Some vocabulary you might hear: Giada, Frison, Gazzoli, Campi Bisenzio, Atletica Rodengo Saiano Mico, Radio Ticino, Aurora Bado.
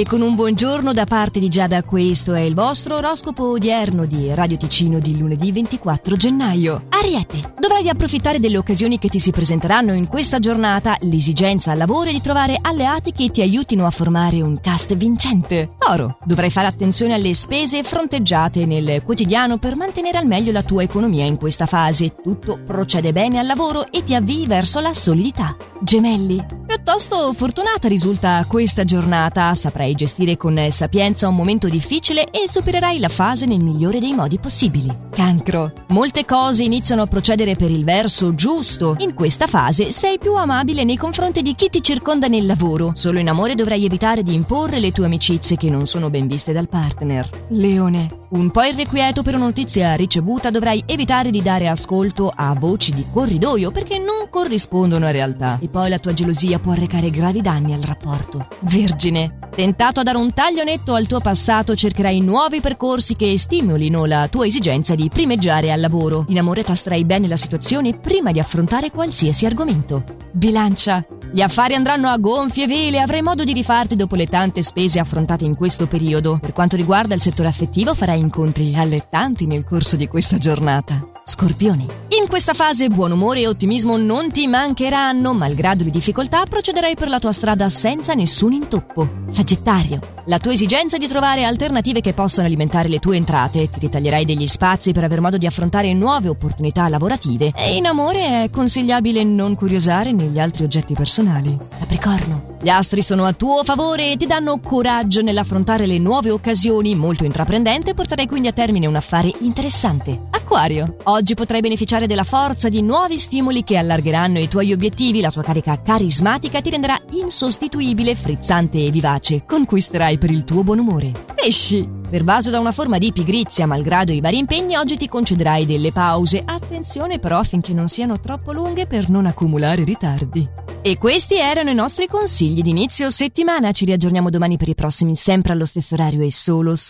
E con un buongiorno da parte di Giada, questo è il vostro oroscopo odierno di Radio Ticino di lunedì 24 gennaio. Ariete, dovrai approfittare delle occasioni che ti si presenteranno in questa giornata. L'esigenza al lavoro è di trovare alleati che ti aiutino a formare un cast vincente. Toro, dovrai fare attenzione alle spese fronteggiate nel quotidiano per mantenere al meglio la tua economia in questa fase. Tutto procede bene al lavoro e ti avvii verso la solidità. Gemelli, piuttosto fortunata risulta questa giornata. Saprai gestire con sapienza un momento difficile e supererai la fase nel migliore dei modi possibili. Cancro, molte cose iniziano a procedere per il verso giusto. In questa fase sei più amabile nei confronti di chi ti circonda nel lavoro. Solo in amore dovrai evitare di imporre le tue amicizie che non sono ben viste dal partner. Leone, un po' irrequieto per una notizia ricevuta, dovrai evitare di dare ascolto a voci di corridoio perché non corrispondono a realtà. E poi la tua gelosia può arrecare gravi danni al rapporto. Vergine, tentato a dare un taglio netto al tuo passato, cercherai nuovi percorsi che stimolino la tua esigenza di primeggiare al lavoro. In amore tasterai bene la situazione prima di affrontare qualsiasi argomento. Bilancia, gli affari andranno a gonfie vele, avrai modo di rifarti dopo le tante spese affrontate in questo periodo. Per quanto riguarda il settore affettivo, farai incontri allettanti nel corso di questa giornata. Scorpioni, in questa fase buon umore e ottimismo non ti mancheranno, malgrado le difficoltà procederai per la tua strada senza nessun intoppo. Sagittario, la tua esigenza è di trovare alternative che possano alimentare le tue entrate, ti ritaglierai degli spazi per aver modo di affrontare nuove opportunità lavorative e in amore è consigliabile non curiosare negli altri oggetti personali. Capricorno, gli astri sono a tuo favore e ti danno coraggio nell'affrontare le nuove occasioni, molto intraprendente, porterai quindi a termine un affare interessante. Acquario, oggi potrai beneficiare della forza di nuovi stimoli che allargheranno i tuoi obiettivi, la tua carica carismatica ti renderà insostituibile, frizzante e vivace, conquisterai per il tuo buon umore. Pesci, pervaso da una forma di pigrizia, malgrado i vari impegni, oggi ti concederai delle pause, attenzione però affinché non siano troppo lunghe per non accumulare ritardi. E questi erano i nostri consigli d'inizio settimana, ci riaggiorniamo domani per i prossimi sempre allo stesso orario e solo su